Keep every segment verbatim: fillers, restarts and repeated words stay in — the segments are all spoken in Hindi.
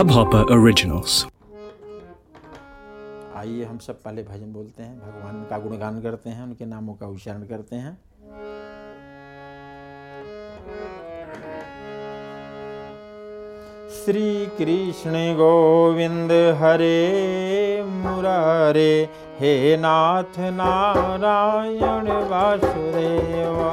Hub hopper originals. आइए हम सब पहले भजन बोलते हैं, भगवान का गुणगान करते हैं, उनके नामों का उच्चारण करते हैं। श्री कृष्ण गोविंद हरे मुरारे, हे नाथ नारायण वासुदेवा।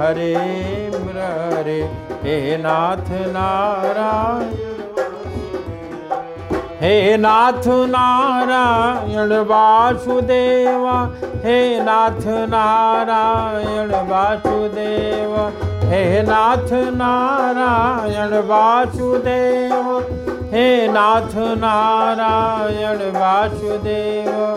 हरे मुरारे, हे नाथ नारायण, हे नाथ नारायण वासुदेवा, हे नाथ नारायण वासुदेवा, हे नाथ नारायण वासुदेवा, हे नाथ नारायण वासुदेवा।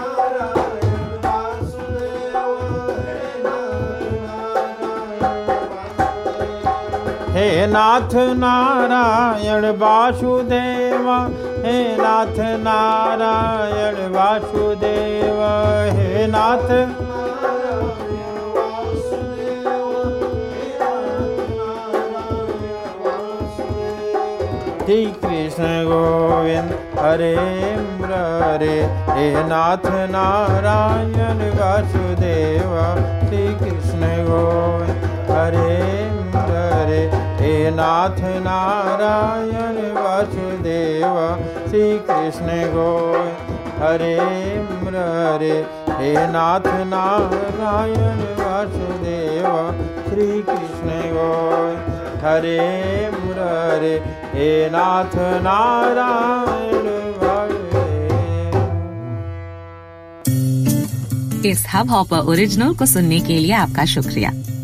हे नाथ नारायण वासुदेवा, हे नाथ नारायण वासुदेवा, हे नाथ श्री कृष्ण गोविंद हरे मुरारे, हे नाथ नारायण वासुदेवा। श्री कृष्ण गोविंद हरे मुरारे, हे नाथ नारायण वासुदेवा। श्री कृष्ण गोविंद हरे मुरारे, हे नाथ नारायण वासुदेवा। श्री कृष्ण गोविंद हरे मुरारे, हे नाथ नारायण वासुदेवा। इस हब हॉपर ओरिजिनल को सुनने के लिए आपका शुक्रिया।